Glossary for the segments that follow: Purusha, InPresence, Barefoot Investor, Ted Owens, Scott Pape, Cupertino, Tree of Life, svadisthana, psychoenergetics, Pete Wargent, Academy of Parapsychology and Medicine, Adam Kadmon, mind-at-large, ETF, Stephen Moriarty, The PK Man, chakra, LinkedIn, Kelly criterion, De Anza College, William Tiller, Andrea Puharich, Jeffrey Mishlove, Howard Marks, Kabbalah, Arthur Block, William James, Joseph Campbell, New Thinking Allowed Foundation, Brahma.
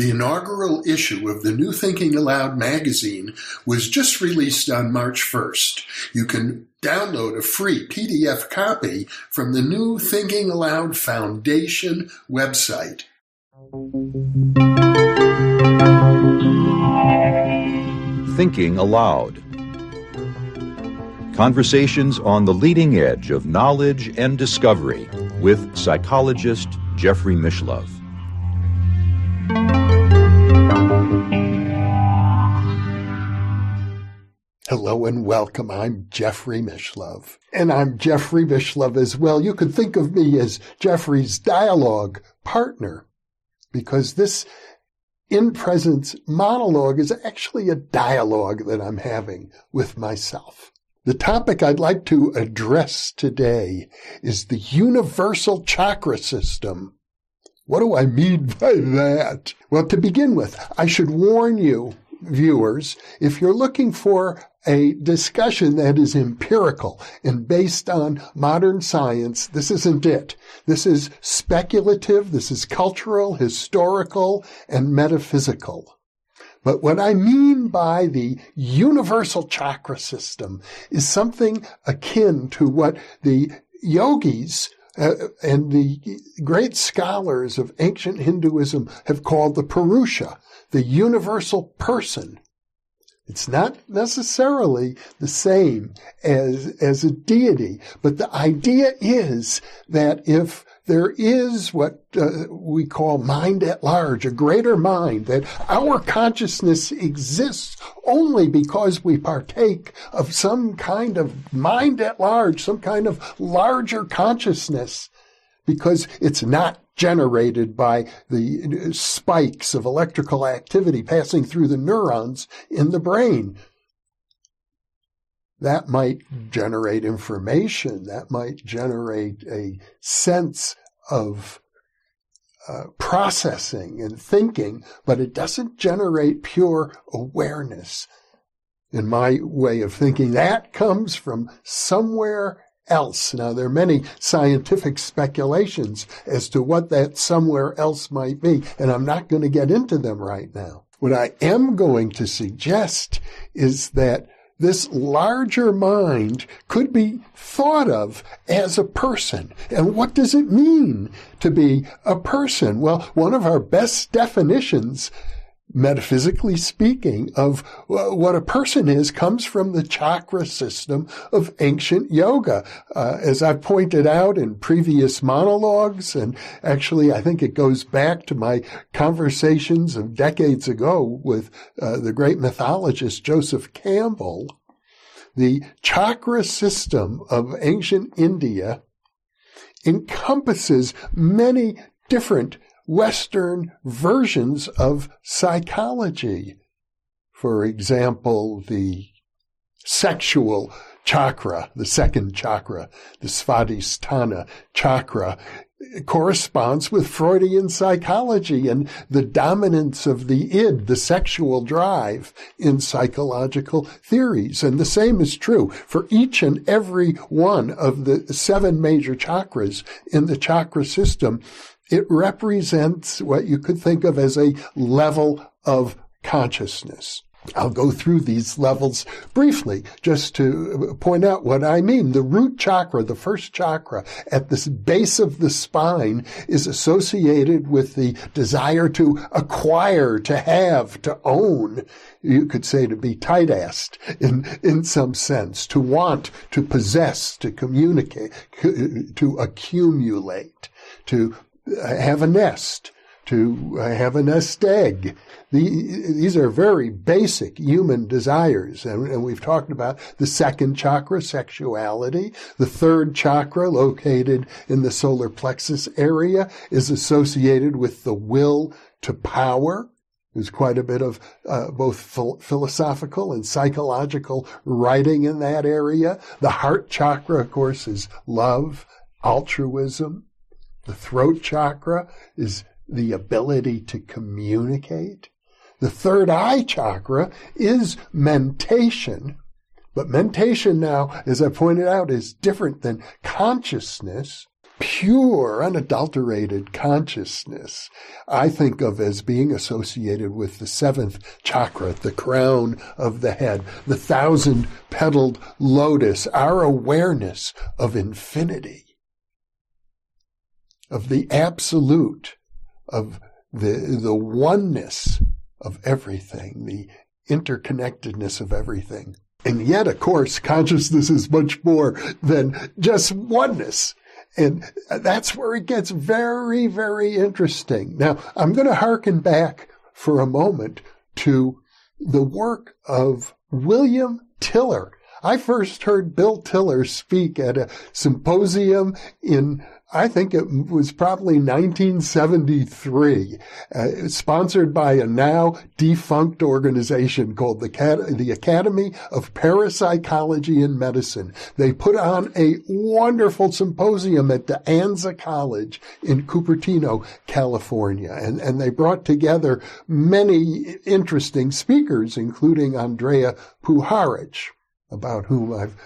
The inaugural issue of the New Thinking Allowed magazine was just released on March 1st. You can download a free PDF copy from the New Thinking Allowed Foundation website. Thinking Aloud. Conversations on the leading edge of knowledge and discovery with psychologist Jeffrey Mishlove. Hello and welcome. I'm Jeffrey Mishlove. And I'm Jeffrey Mishlove as well. You could think of me as Jeffrey's dialogue partner, because this in-presence monologue is actually a dialogue that I'm having with myself. The topic I'd like to address today is the universal chakra system. What do I mean by that? Well, to begin with, I should warn you, viewers, if you're looking for a discussion that is empirical and based on modern science, this isn't it. This is speculative, this is cultural, historical, and metaphysical. But what I mean by the universal chakra system is something akin to what the yogis and the great scholars of ancient Hinduism have called the Purusha, the universal person. It's not necessarily the same as a deity, but the idea is that if there is what we call mind at large, a greater mind, that our consciousness exists only because we partake of some kind of mind at large, some kind of larger consciousness, because it's not generated by the spikes of electrical activity passing through the neurons in the brain. That might generate information. That might generate a sense of processing and thinking, but it doesn't generate pure awareness. In my way of thinking, that comes from somewhere else. Now, there are many scientific speculations as to what that somewhere else might be, and I'm not going to get into them right now. What I am going to suggest is that this larger mind could be thought of as a person. And what does it mean to be a person? Well, one of our best definitions, metaphysically speaking, of what a person is comes from the chakra system of ancient yoga. As I've pointed out in previous monologues, and actually I think it goes back to my conversations of decades ago with the great mythologist Joseph Campbell, the chakra system of ancient India encompasses many different Western versions of psychology. For example, the sexual chakra, the second chakra, the svadisthana chakra, corresponds with Freudian psychology and the dominance of the id, the sexual drive, in psychological theories. And the same is true for each and every one of the seven major chakras in the chakra system. It represents what you could think of as a level of consciousness. I'll go through these levels briefly just to point out what I mean. The root chakra, the first chakra at the base of the spine, is associated with the desire to acquire, to have, to own. You could say to be tight-assed in some sense, to want, to possess, to communicate, to accumulate, to have a nest, to have a nest egg. These are very basic human desires. And we've talked about the second chakra, sexuality. The third chakra, located in the solar plexus area, is associated with the will to power. There's quite a bit of both philosophical and psychological writing in that area. The heart chakra, of course, is love, altruism. The throat chakra is the ability to communicate. The third eye chakra is mentation. But mentation now, as I pointed out, is different than consciousness. pure, unadulterated consciousness, I think of as being associated with the seventh chakra, the crown of the head, the 1,000-petaled lotus, our awareness of infinity, of the absolute, of the oneness of everything, the interconnectedness of everything. And yet, of course, consciousness is much more than just oneness. And that's where it gets very, very interesting. Now, I'm going to hearken back for a moment to the work of William Tiller. I first heard Bill Tiller speak at a symposium in, I think it was probably 1973, sponsored by a now defunct organization called the Academy of Parapsychology and Medicine. They put on a wonderful symposium at De Anza College in Cupertino, California. And they brought together many interesting speakers, including Andrea Puharich, about whom I've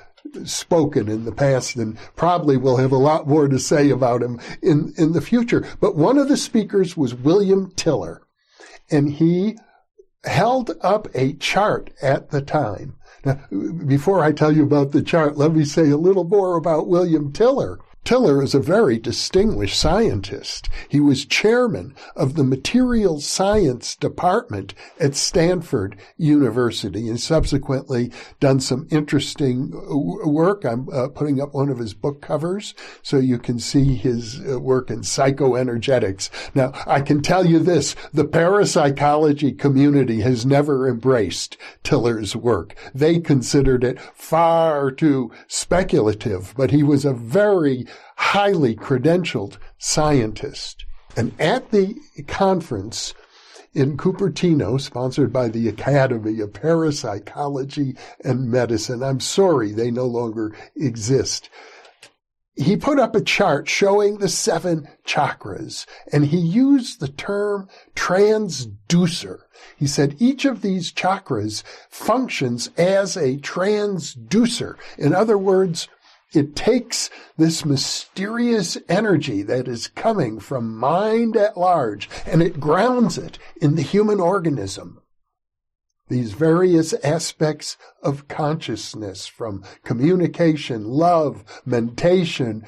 spoken in the past and probably will have a lot more to say about him in the future. But one of the speakers was William Tiller, and he held up a chart at the time. Now, before I tell you about the chart, let me say a little more about William Tiller. Tiller is a very distinguished scientist. He was chairman of the Material Science Department at Stanford University and subsequently done some interesting work. I'm putting up one of his book covers so you can see his work in psychoenergetics. Now, I can tell you this, the parapsychology community has never embraced Tiller's work. They considered it far too speculative, but he was a very highly credentialed scientist. And at the conference in Cupertino, sponsored by the Academy of Parapsychology and Medicine, I'm sorry they no longer exist, he put up a chart showing the seven chakras, and he used the term transducer. He said each of these chakras functions as a transducer. In other words, it takes this mysterious energy that is coming from mind at large, and it grounds it in the human organism. These various aspects of consciousness, from communication, love, mentation,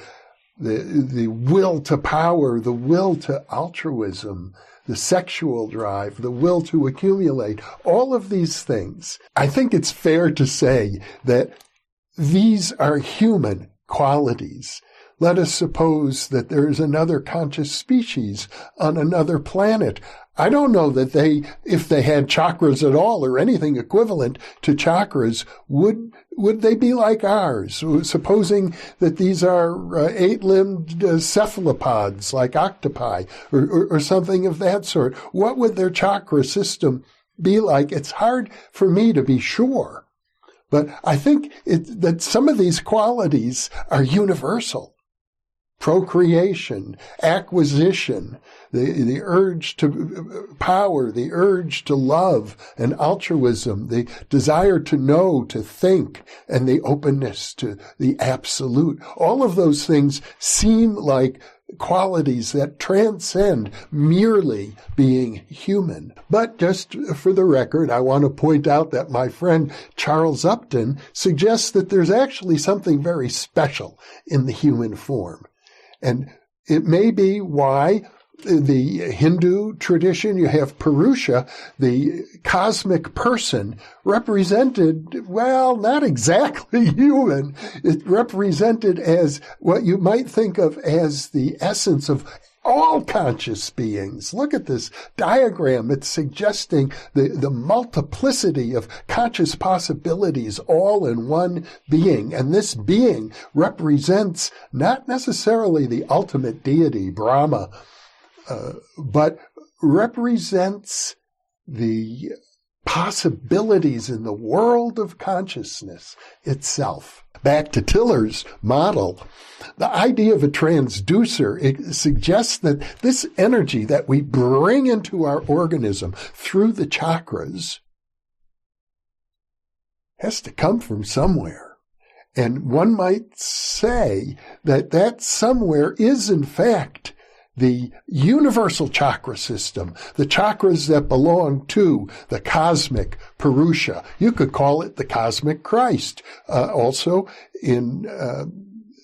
the will to power, the will to altruism, the sexual drive, the will to accumulate, all of these things. I think it's fair to say that these are human qualities. Let us suppose that there is another conscious species on another planet. I don't know that if they had chakras at all or anything equivalent to chakras, would they be like ours? Supposing that these are eight-limbed cephalopods like octopi or something of that sort, what would their chakra system be like? It's hard for me to be sure. But I think that some of these qualities are universal. Procreation, acquisition, the urge to power, the urge to love and altruism, the desire to know, to think, and the openness to the absolute. All of those things seem like qualities that transcend merely being human. But just for the record, I want to point out that my friend Charles Upton suggests that there's actually something very special in the human form. And it may be why the Hindu tradition, you have Purusha, the cosmic person, represented, well, not exactly human. It's represented as what you might think of as the essence of all conscious beings. Look at this diagram. It's suggesting the multiplicity of conscious possibilities all in one being. And this being represents not necessarily the ultimate deity, Brahma, but represents the possibilities in the world of consciousness itself. Back to Tiller's model, the idea of a transducer, it suggests that this energy that we bring into our organism through the chakras has to come from somewhere. And one might say that that somewhere is, in fact, the universal chakra system, the chakras that belong to the cosmic Purusha. You could call it the cosmic Christ. Also, in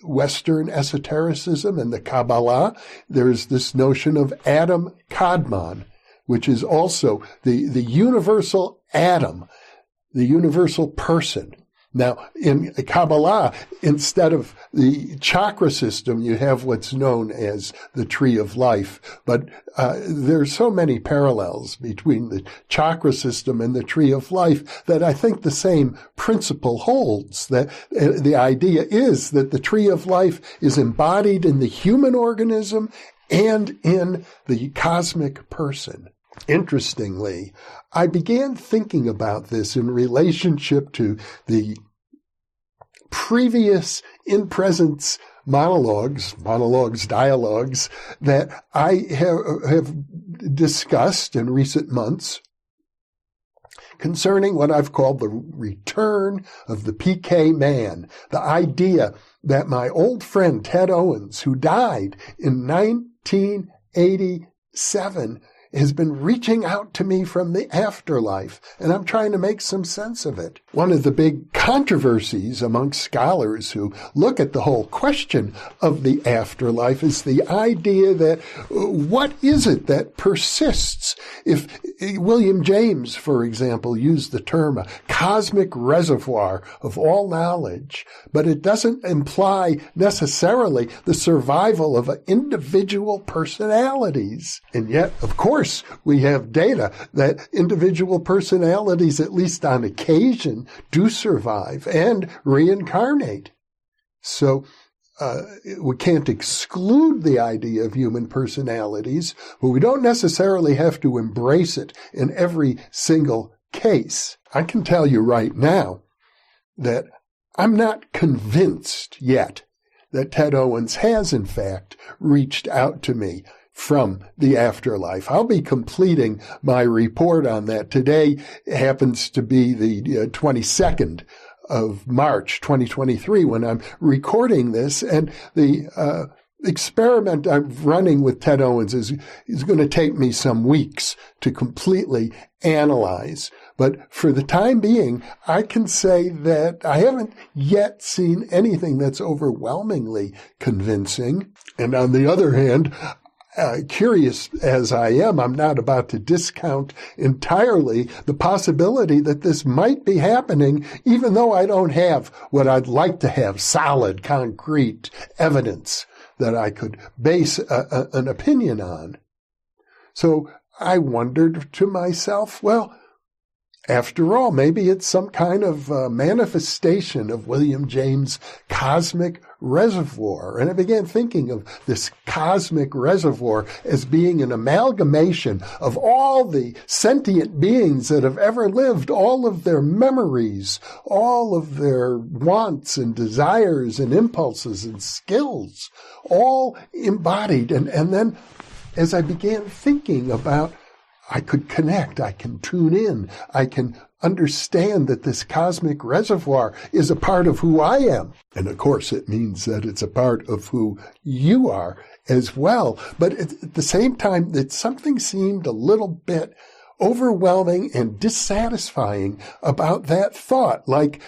Western esotericism and the Kabbalah, there's this notion of Adam Kadmon, which is also the universal Adam, the universal person. Now, in Kabbalah, instead of the chakra system, you have what's known as the Tree of Life. But there's so many parallels between the chakra system and the Tree of Life that I think the same principle holds. That the idea is that the Tree of Life is embodied in the human organism and in the cosmic person. Interestingly, I began thinking about this in relationship to the previous in-presence dialogues that I have discussed in recent months concerning what I've called the return of the PK man, the idea that my old friend Ted Owens, who died in 1987, has been reaching out to me from the afterlife, and I'm trying to make some sense of it. One of the big controversies amongst scholars who look at the whole question of the afterlife is the idea that what is it that persists? If William James, for example, used the term a cosmic reservoir of all knowledge, but it doesn't imply necessarily the survival of individual personalities. And yet, of course, we have data that individual personalities, at least on occasion, do survive and reincarnate. So we can't exclude the idea of human personalities, but we don't necessarily have to embrace it in every single case. I can tell you right now that I'm not convinced yet that Ted Owens has, in fact, reached out to me from the afterlife. I'll be completing my report on that. Today happens to be the 22nd of March, 2023, when I'm recording this, and the experiment I'm running with Ted Owens is going to take me some weeks to completely analyze. But for the time being, I can say that I haven't yet seen anything that's overwhelmingly convincing. And on the other hand, curious as I am, I'm not about to discount entirely the possibility that this might be happening, even though I don't have what I'd like to have, solid, concrete evidence that I could base an opinion on. So I wondered to myself, well, after all, maybe it's some kind of manifestation of William James' cosmic reservoir. And I began thinking of this cosmic reservoir as being an amalgamation of all the sentient beings that have ever lived, all of their memories, all of their wants and desires and impulses and skills, all embodied. And then as I began thinking about, I could connect, I can tune in, I can understand that this cosmic reservoir is a part of who I am. And of course, it means that it's a part of who you are as well. But at the same time, that something seemed a little bit overwhelming and dissatisfying about that thought. Like,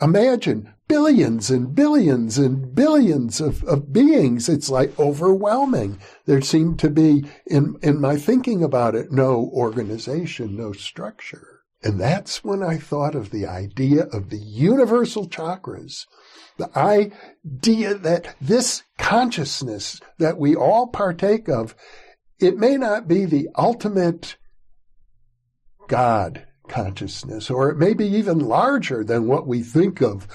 imagine billions and billions and billions of beings. It's like overwhelming. There seemed to be, in my thinking about it, no organization, no structure. And that's when I thought of the idea of the universal chakras, the idea that this consciousness that we all partake of, it may not be the ultimate God consciousness, or it may be even larger than what we think of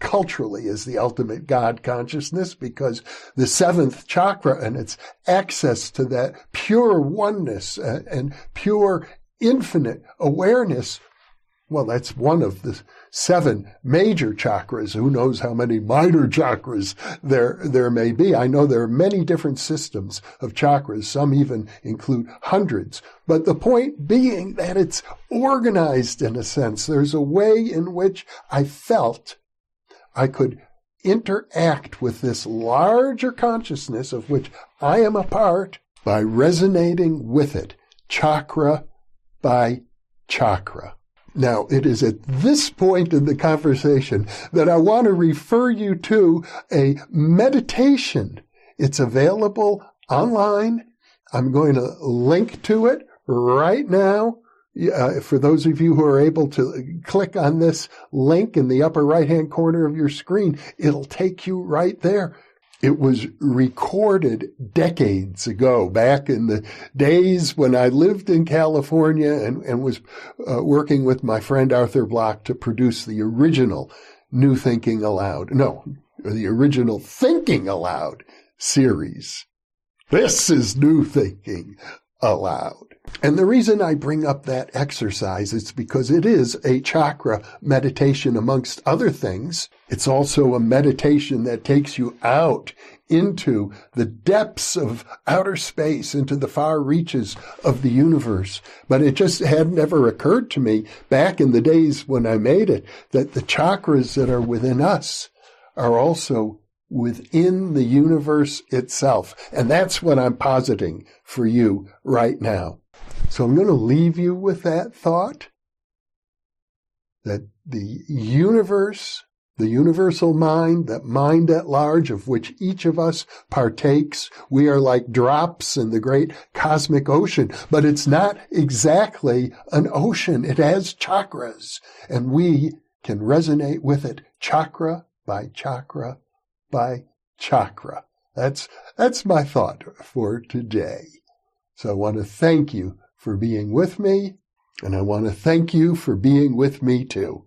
culturally as the ultimate God consciousness, because the seventh chakra and its access to that pure oneness and pure infinite awareness, well, that's one of the seven major chakras. Who knows how many minor chakras there may be? I know there are many different systems of chakras. Some even include hundreds. But the point being that it's organized in a sense. There's a way in which I felt I could interact with this larger consciousness of which I am a part by resonating with it, chakra by chakra. Now, it is at this point in the conversation that I want to refer you to a meditation. It's available online. I'm going to link to it right now. For those of you who are able to click on this link in the upper right-hand corner of your screen, it'll take you right there. It was recorded decades ago, back in the days when I lived in California and was working with my friend Arthur Block to produce the original New Thinking Allowed, the original Thinking Allowed series. This is New Thinking Allowed. And the reason I bring up that exercise is because it is a chakra meditation amongst other things. It's also a meditation that takes you out into the depths of outer space, into the far reaches of the universe. But it just had never occurred to me back in the days when I made it that the chakras that are within us are also within the universe itself. And that's what I'm positing for you right now. So I'm going to leave you with that thought, that the universe, the universal mind, that mind at large of which each of us partakes, we are like drops in the great cosmic ocean, but it's not exactly an ocean. It has chakras, and we can resonate with it chakra by chakra by chakra. That's my thought for today. So I want to thank you for being with me, and I want to thank you for being with me too.